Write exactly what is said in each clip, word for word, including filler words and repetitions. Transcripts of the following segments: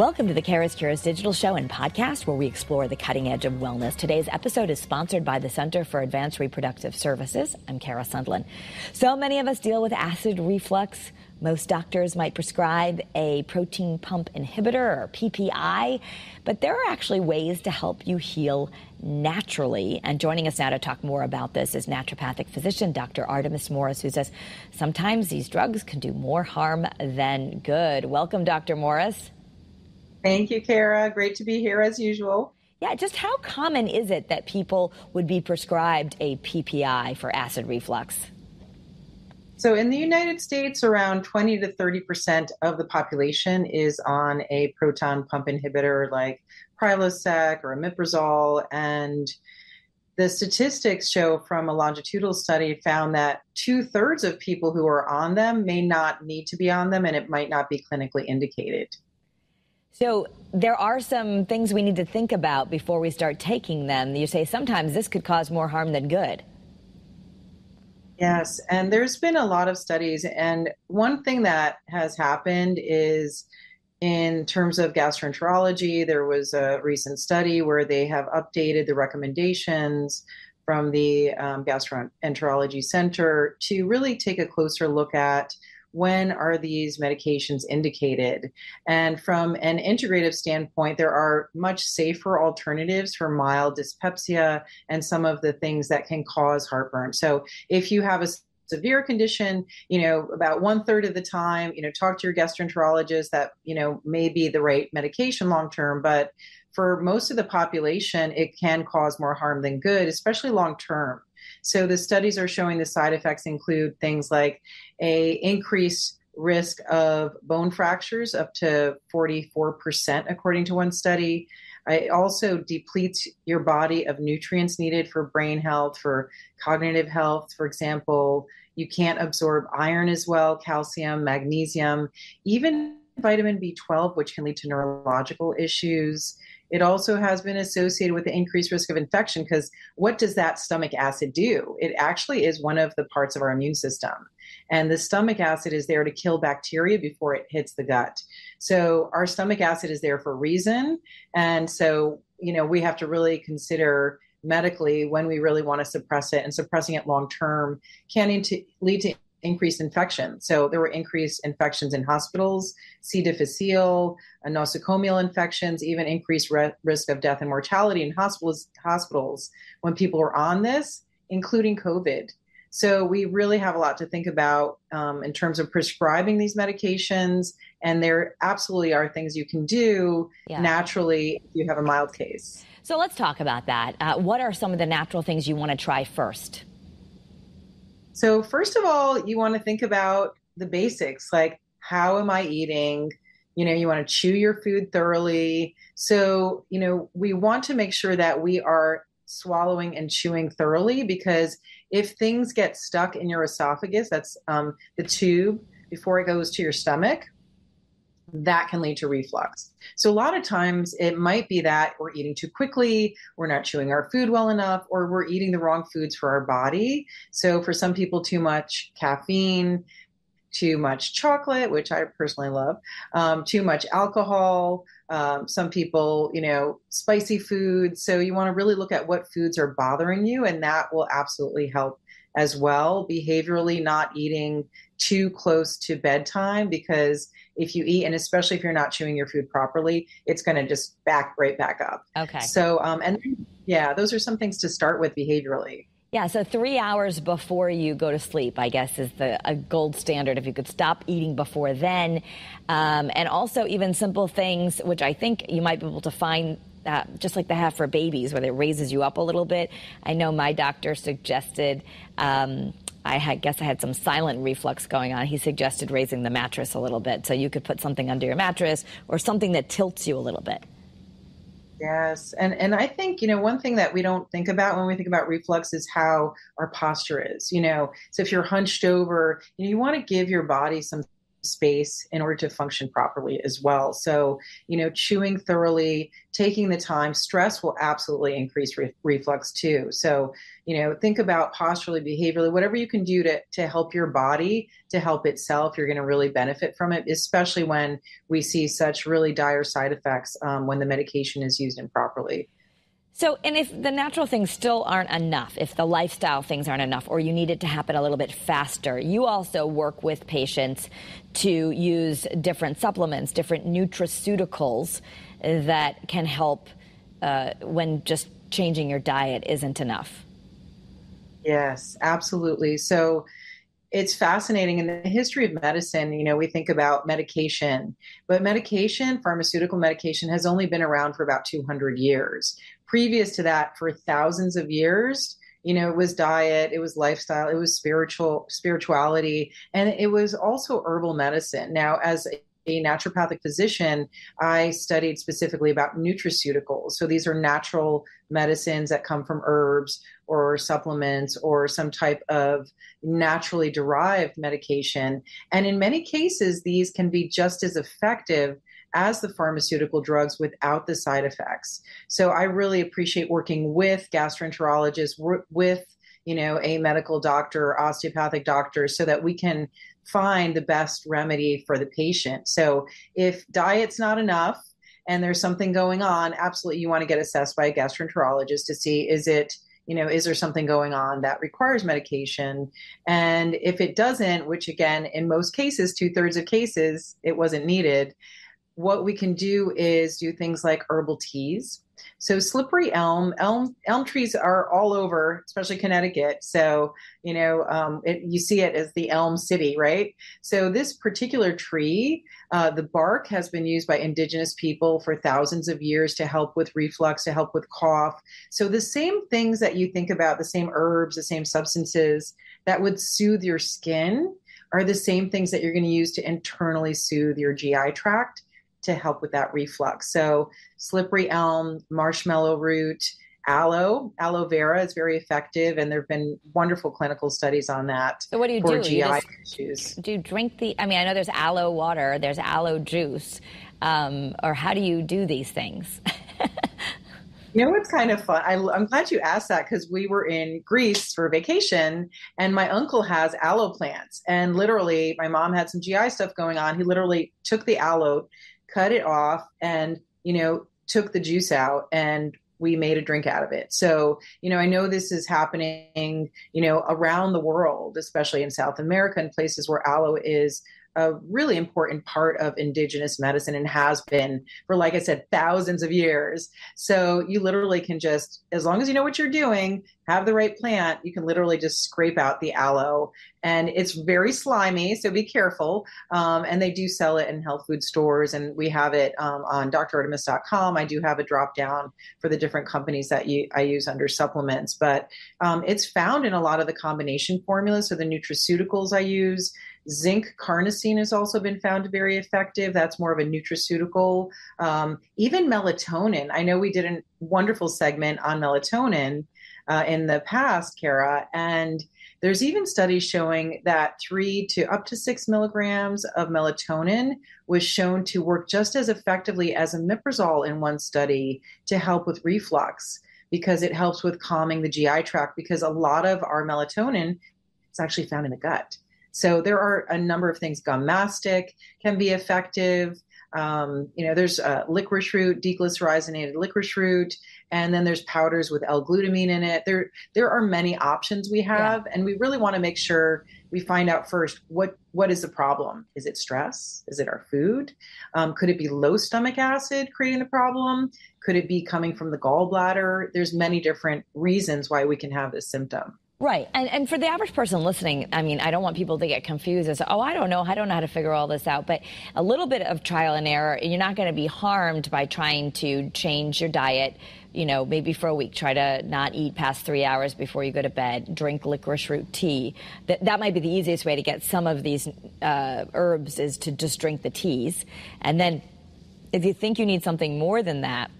Welcome to the Care is Cures digital show and podcast, where we explore the cutting edge of wellness. Today's episode is sponsored by the Center for Advanced Reproductive Services. I'm Kara Sundlin. So many of us deal with acid reflux. Most doctors might prescribe a proton pump inhibitor or P P I, but there are actually ways to help you heal naturally. And joining us now to talk more about this is naturopathic physician Doctor Artemis Morris, who says sometimes these drugs can do more harm than good. Welcome, Doctor Morris. Thank you, Kara. Great to be here as usual. Yeah, just how common is it that people would be prescribed a P P I for acid reflux? So in the United States, around twenty to thirty percent of the population is on a proton pump inhibitor like Prilosec or Omeprazole. And the statistics show from a longitudinal study found that two thirds of people who are on them may not need to be on them, and it might not be clinically indicated. So there are some things we need to think about before we start taking them. You say sometimes this could cause more harm than good. Yes, and there's been a lot of studies, and one thing that has happened is in terms of gastroenterology, there was a recent study where they have updated the recommendations from the um, gastroenterology center to really take a closer look at when are these medications indicated. And from an integrative standpoint, there are much safer alternatives for mild dyspepsia and some of the things that can cause heartburn. So if you have a severe condition, you know, about one third of the time, you know, talk to your gastroenterologist. That, you know, may be the right medication long term, but for most of the population, it can cause more harm than good, especially long term. So the studies are showing the side effects include things like a increased risk of bone fractures up to forty-four percent, according to one study. It also depletes your body of nutrients needed for brain health, for cognitive health, for example. You can't absorb iron as well, calcium, magnesium, even vitamin B twelve, which can lead to neurological issues. It also has been associated with the increased risk of infection, because what does that stomach acid do? It actually is one of the parts of our immune system. And the stomach acid is there to kill bacteria before it hits the gut. So our stomach acid is there for a reason. And so, you know, we have to really consider medically when we really want to suppress it, and suppressing it long-term can into, lead to increased infection. So there were increased infections in hospitals, C. difficile, nosocomial infections, even increased re- risk of death and mortality in hospitals, hospitals when people were on this, including COVID. So we really have a lot to think about um, in terms of prescribing these medications. And there absolutely are things you can do yeah. naturally if you have a mild case. So let's talk about that. Uh, what are some of the natural things you want to try first? So first of all, you want to think about the basics, like how am I eating? You know, you want to chew your food thoroughly. So, you know, we want to make sure that we are swallowing and chewing thoroughly, because if things get stuck in your esophagus, that's um, the tube before it goes to your stomach, that can lead to reflux. So a lot of times it might be that we're eating too quickly, we're not chewing our food well enough, or we're eating the wrong foods for our body. So for some people, too much caffeine, too much chocolate, which I personally love, um, too much alcohol, um, some people, you know, spicy foods. So you want to really look at what foods are bothering you, and that will absolutely help as well. Behaviorally, not eating too close to bedtime, because if you eat, and especially if you're not chewing your food properly, it's going to just back right back up. Okay. So, um, and yeah, those are some things to start with behaviorally. Yeah. So three hours before you go to sleep, I guess, is the a gold standard. If you could stop eating before then, um, and also even simple things, which I think you might be able to find Uh, just like they have for babies, where it raises you up a little bit. I know my doctor suggested, um, I had, guess I had some silent reflux going on. He suggested raising the mattress a little bit. So you could put something under your mattress or something that tilts you a little bit. Yes. And, and I think, you know, one thing that we don't think about when we think about reflux is how our posture is, you know. So if you're hunched over, you know, you want to give your body some space in order to function properly as well. So, you know, chewing thoroughly, taking the time, stress will absolutely increase re- reflux too. So, you know, think about posturally, behaviorally, whatever you can do to, to help your body, to help itself, you're going to really benefit from it, especially when we see such really dire side effects um, when the medication is used improperly. So, and if the natural things still aren't enough, if the lifestyle things aren't enough, or you need it to happen a little bit faster, you also work with patients to use different supplements, different nutraceuticals that can help uh, when just changing your diet isn't enough. Yes, absolutely. So it's fascinating. In the history of medicine, you know, we think about medication, but medication, pharmaceutical medication, has only been around for about two hundred years. Previous to that, for thousands of years, you know, it was diet, it was lifestyle, it was spiritual, spirituality, and it was also herbal medicine. Now, as a naturopathic physician, I studied specifically about nutraceuticals. So these are natural medicines that come from herbs or supplements or some type of naturally derived medication. And in many cases, these can be just as effective as the pharmaceutical drugs without the side effects. So I really appreciate working with gastroenterologists, w- with, you know, a medical doctor, osteopathic doctor, so that we can find the best remedy for the patient. So if diet's not enough and there's something going on, absolutely you want to get assessed by a gastroenterologist to see, is it, you know, is there something going on that requires medication? And if it doesn't, which again, in most cases, two thirds of cases, it wasn't needed, what we can do is do things like herbal teas. So slippery elm, elm, elm trees are all over, especially Connecticut. So, you know, um, it, you see it as the Elm City, right? So this particular tree, uh, the bark has been used by indigenous people for thousands of years to help with reflux, to help with cough. So the same things that you think about, the same herbs, the same substances that would soothe your skin are the same things that you're going to use to internally soothe your G I tract to help with that reflux. So slippery elm, marshmallow root, aloe, aloe vera is very effective. And there've been wonderful clinical studies on that. So what do you for do? G I you issues. Do you drink the, I mean, I know there's aloe water, there's aloe juice, um, or how do you do these things? You know, what's kind of fun? I, I'm glad you asked that, because we were in Greece for vacation and my uncle has aloe plants, and literally my mom had some G I stuff going on. He literally took the aloe, cut it off, and, you know, took the juice out, and we made a drink out of it. So, you know, I know this is happening, you know, around the world, especially in South America and places where aloe is a really important part of indigenous medicine and has been for, like I said, thousands of years. So you literally can just, as long as you know what you're doing, have the right plant, you can literally just scrape out the aloe, and it's very slimy. So be careful. Um, and they do sell it in health food stores, and we have it um, on Dr Artemis dot com. I do have a drop down for the different companies that you, I use under supplements, but um, it's found in a lot of the combination formulas. So the nutraceuticals I use, zinc carnosine has also been found very effective. That's more of a nutraceutical. Um, even melatonin. I know we did a wonderful segment on melatonin uh, in the past, Kara, and there's even studies showing that three to up to six milligrams of melatonin was shown to work just as effectively as omeprazole in one study to help with reflux, because it helps with calming the G I tract, because a lot of our melatonin is actually found in the gut. So there are a number of things. Gum mastic can be effective. Um, you know, there's uh, licorice root, deglycerinated licorice root, and then there's powders with L-glutamine in it. There, there are many options we have, yeah. And we really want to make sure we find out first what what is the problem. Is it stress? Is it our food? Um, could it be low stomach acid creating the problem? Could it be coming from the gallbladder? There's many different reasons why we can have this symptom. Right. And and for the average person listening, I mean, I don't want people to get confused as, oh, I don't know. I don't know how to figure all this out. But a little bit of trial and error, you're not going to be harmed by trying to change your diet, you know, maybe for a week. Try to not eat past three hours before you go to bed. Drink licorice root tea. That, that might be the easiest way to get some of these uh, herbs, is to just drink the teas. And then if you think you need something more than that,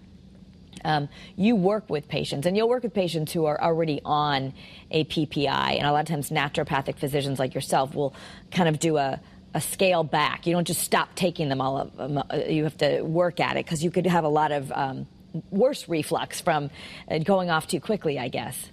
Um, you work with patients, and you'll work with patients who are already on a P P I. And a lot of times naturopathic physicians like yourself will kind of do a, a scale back. You don't just stop taking them all of them. You have to work at it, because you could have a lot of um, worse reflux from going off too quickly, I guess.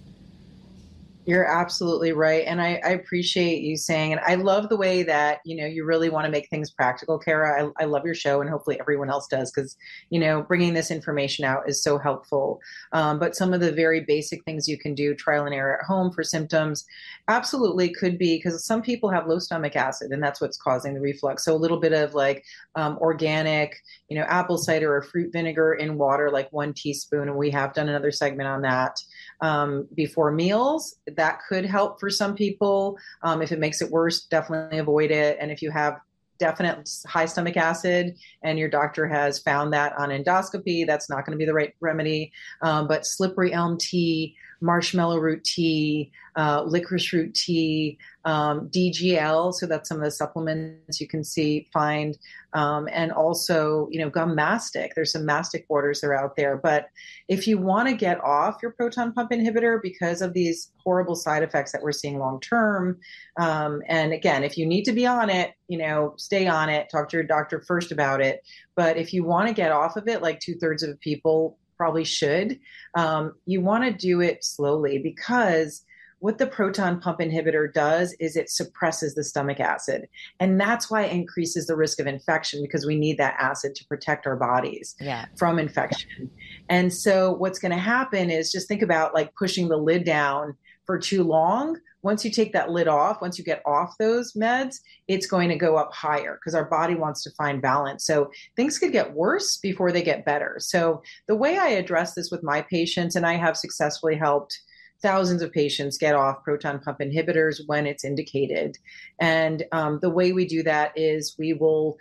You're absolutely right. And I, I appreciate you saying, and I love the way that, you know, you really want to make things practical, Kara. I, I love your show, and hopefully everyone else does, because, you know, bringing this information out is so helpful. Um, but some of the very basic things you can do, trial and error at home for symptoms, absolutely could be, because some people have low stomach acid and that's what's causing the reflux. So a little bit of like um, organic, you know, apple cider or fruit vinegar in water, like one teaspoon. And we have done another segment on that um, before meals. That could help for some people. Um, if it makes it worse, definitely avoid it. And if you have definite high stomach acid and your doctor has found that on endoscopy, that's not going to be the right remedy. Um, but slippery elm tea, marshmallow root tea, uh, licorice root tea, um, D G L. So that's some of the supplements you can see, find, um, and also, you know, gum mastic. There's some mastic orders that are out there. But if you want to get off your proton pump inhibitor because of these horrible side effects that we're seeing long-term, um, and again, if you need to be on it, you know, stay on it, talk to your doctor first about it. But if you want to get off of it, like two thirds of people probably should, um, you want to do it slowly, because what the proton pump inhibitor does is it suppresses the stomach acid. And that's why it increases the risk of infection, because we need that acid to protect our bodies yeah. from infection. Yeah. And so what's going to happen is, just think about like pushing the lid down for too long. Once you take that lid off, once you get off those meds, it's going to go up higher, because our body wants to find balance. So things could get worse before they get better. So the way I address this with my patients, and I have successfully helped thousands of patients get off proton pump inhibitors when it's indicated. And um, the way we do that is we will,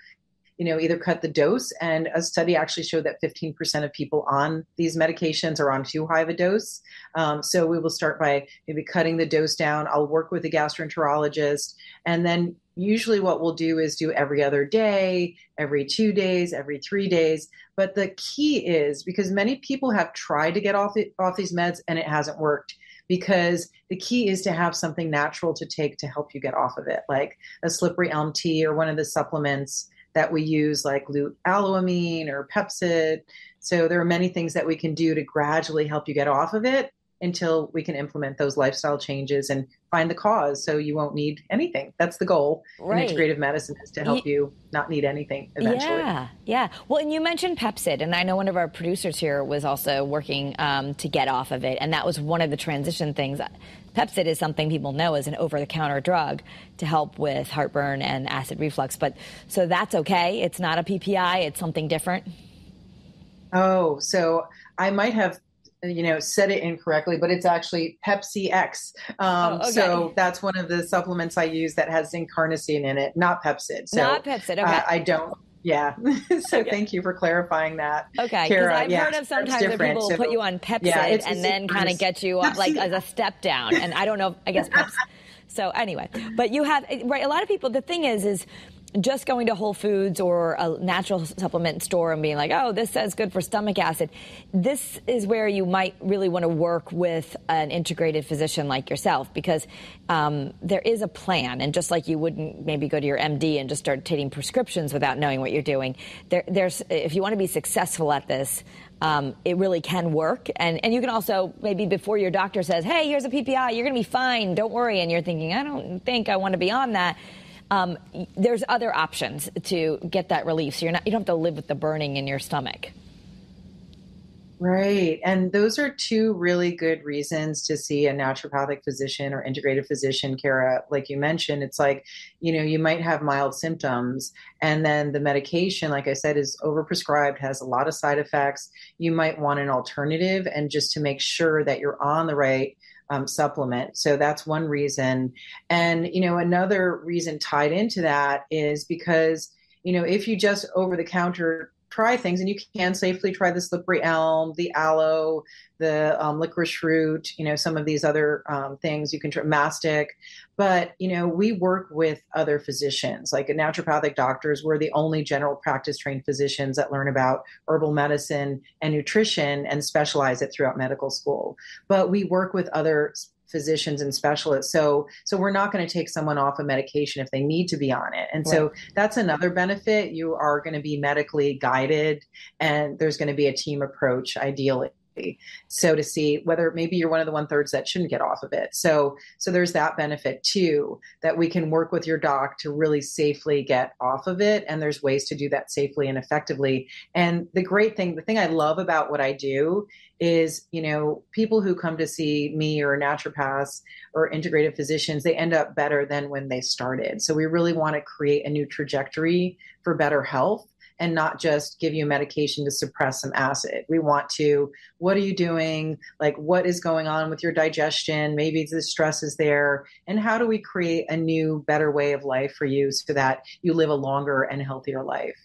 you know, either cut the dose, and a study actually showed that fifteen percent of people on these medications are on too high of a dose. Um, so we will start by maybe cutting the dose down. I'll work with a gastroenterologist, and then usually what we'll do is do every other day, every two days, every three days. But the key is, because many people have tried to get off it, off these meds and it hasn't worked, because the key is to have something natural to take to help you get off of it, like a slippery elm tea or one of the supplements that we use, like luteolamine or Pepcid. So there are many things that we can do to gradually help you get off of it until we can implement those lifestyle changes and find the cause, so you won't need anything. That's the goal right. in integrative medicine, is to help you, you not need anything eventually. Yeah, yeah. Well, and you mentioned Pepcid, and I know one of our producers here was also working um, to get off of it, and that was one of the transition things. Pepcid is something people know is an over-the-counter drug to help with heartburn and acid reflux. But so that's okay. It's not a P P I. It's something different. Oh, so I might have, you know, said it incorrectly, but it's actually Pepsi X. Um, oh, okay. So that's one of the supplements I use that has zincarnitine in it, not Pepsid. So not Pepsid. Okay. Uh, I don't. Yeah. so okay. Thank you for clarifying that. Okay. Because I've yeah, heard of sometimes that people will so, put you on Pepsid yeah, and it's, then kind of get you on, like as a step down. And I don't know, I guess. Peps. So anyway, but you have, right. A lot of people, the thing is, is just going to Whole Foods or a natural supplement store and being like, oh, this says good for stomach acid. This is where you might really want to work with an integrated physician like yourself, because um, there is a plan. And just like you wouldn't maybe go to your M D and just start taking prescriptions without knowing what you're doing, there, there's if you want to be successful at this, um, it really can work. And, and you can also, maybe before your doctor says, hey, here's a P P I, you're going to be fine, don't worry. And you're thinking, I don't think I want to be on that. Um, there's other options to get that relief. So you're not, you don't have to live with the burning in your stomach. Right. And those are two really good reasons to see a naturopathic physician or integrative physician, Kara. Like you mentioned, it's like, you know, you might have mild symptoms, and then the medication, like I said, is overprescribed, has a lot of side effects. You might want an alternative, and just to make sure that you're on the right Um, supplement. So that's one reason. And, you know, another reason tied into that is because, you know, if you just over the counter try things, and you can safely try the slippery elm, the aloe, the um, licorice root, you know, some of these other um, things you can try, mastic. But, you know, we work with other physicians, like naturopathic doctors. We're the only general practice trained physicians that learn about herbal medicine and nutrition and specialize it throughout medical school. But we work with other physicians and specialists. So, so we're not going to take someone off a medication if they need to be on it. And right. so that's another benefit. You are going to be medically guided, and there's going to be a team approach, ideally. So to see whether maybe you're one of the one thirds that shouldn't get off of it. So, so there's that benefit too, that we can work with your doc to really safely get off of it. And there's ways to do that safely and effectively. And the great thing, the thing I love about what I do is, you know, people who come to see me or naturopaths or integrative physicians, they end up better than when they started. So we really want to create a new trajectory for better health, and not just give you medication to suppress some acid. We want to, what are you doing? Like, what is going on with your digestion? Maybe the stress is there. And how do we create a new, better way of life for you so that you live a longer and healthier life?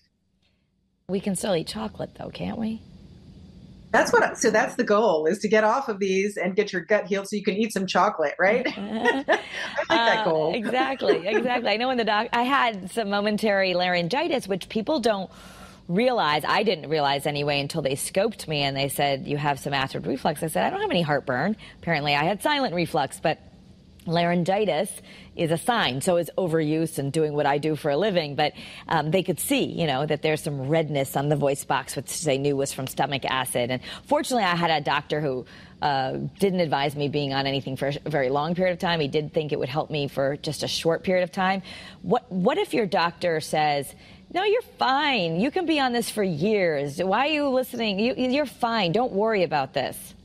We can still eat chocolate though, can't we? That's what, so that's the goal, is to get off of these and get your gut healed so you can eat some chocolate, right? I like uh, that goal. Exactly, exactly. I know in the doc, I had some momentary laryngitis, which people don't realize. I didn't realize anyway until they scoped me and they said, you have some acid reflux. I said, I don't have any heartburn. Apparently I had silent reflux, but laryngitis is a sign. So is overuse and doing what I do for a living. But um, they could see, you know, that there's some redness on the voice box, which they knew was from stomach acid. And fortunately, I had a doctor who uh, didn't advise me being on anything for a very long period of time. He did think it would help me for just a short period of time. What What if your doctor says, no, you're fine. You can be on this for years. Why are you listening? You, you're fine. Don't worry about this.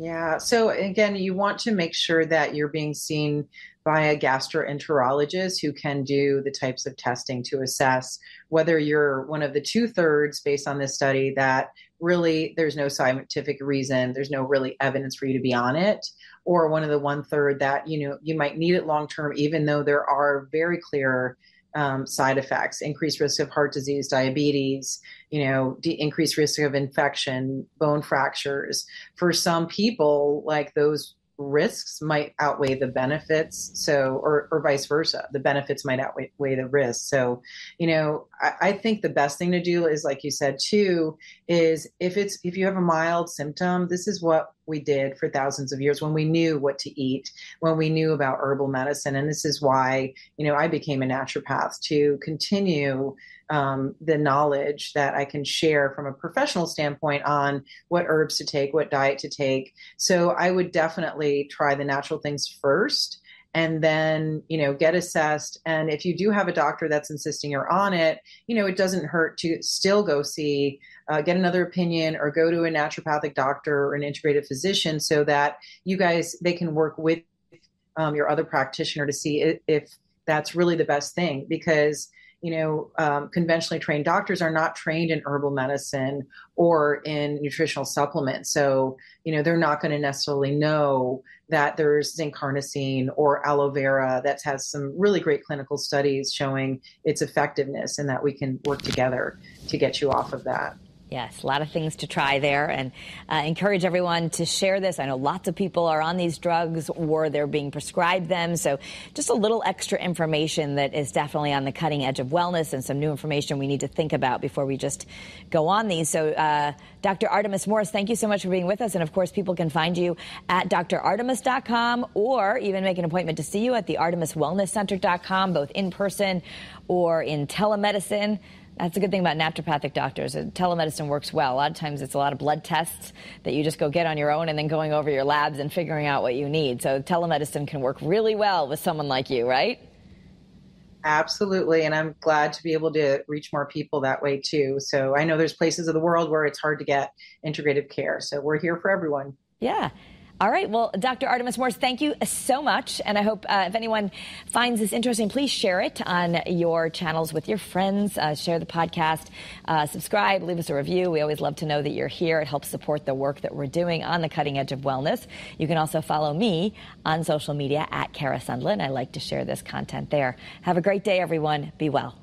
Yeah. So again, you want to make sure that you're being seen by a gastroenterologist who can do the types of testing to assess whether you're one of the two thirds based on this study that really there's no scientific reason, there's no really evidence for you to be on it, or one of the one third that, you know, you might need it long term, even though there are very clear Um, side effects, increased risk of heart disease, diabetes, you know, de- increased risk of infection, bone fractures. For some people, like those risks might outweigh the benefits. So, or, or vice versa, the benefits might outweigh the risks. So, you know, I, I think the best thing to do is, like you said too, is if it's, if you have a mild symptom, this is what we did for thousands of years when we knew what to eat, when we knew about herbal medicine. And this is why, you know, I became a naturopath, to continue um, the knowledge that I can share from a professional standpoint on what herbs to take, what diet to take. So I would definitely try the natural things first, and then, you know, get assessed. And if you do have a doctor that's insisting you're on it, you know, it doesn't hurt to still go see, uh, get another opinion, or go to a naturopathic doctor or an integrative physician, so that you guys, they can work with um, your other practitioner to see if, if that's really the best thing. Because, you know, um, conventionally trained doctors are not trained in herbal medicine or in nutritional supplements. So, you know, they're not going to necessarily know that there's zinc carnosine or aloe vera that has some really great clinical studies showing its effectiveness, and that we can work together to get you off of that. Yes, a lot of things to try there, and uh, encourage everyone to share this. I know lots of people are on these drugs or they're being prescribed them. So just a little extra information that is definitely on the cutting edge of wellness, and some new information we need to think about before we just go on these. So uh, Doctor Artemis Morris, thank you so much for being with us. And of course, people can find you at Dr Artemis dot com, or even make an appointment to see you at the Artemis Wellness Center dot com, both in person or in telemedicine. That's a good thing about naturopathic doctors. Telemedicine works well. A lot of times it's a lot of blood tests that you just go get on your own, and then going over your labs and figuring out what you need. So telemedicine can work really well with someone like you, right? Absolutely. And I'm glad to be able to reach more people that way too. So I know there's places of the world where it's hard to get integrative care. So we're here for everyone. Yeah. All right. Well, Doctor Artemis Morris, thank you so much. And I hope uh, if anyone finds this interesting, please share it on your channels with your friends. Uh, share the podcast, uh, subscribe, leave us a review. We always love to know that you're here. It helps support the work that we're doing on the cutting edge of wellness. You can also follow me on social media at Kara Sundlin. I like to share this content there. Have a great day, everyone. Be well.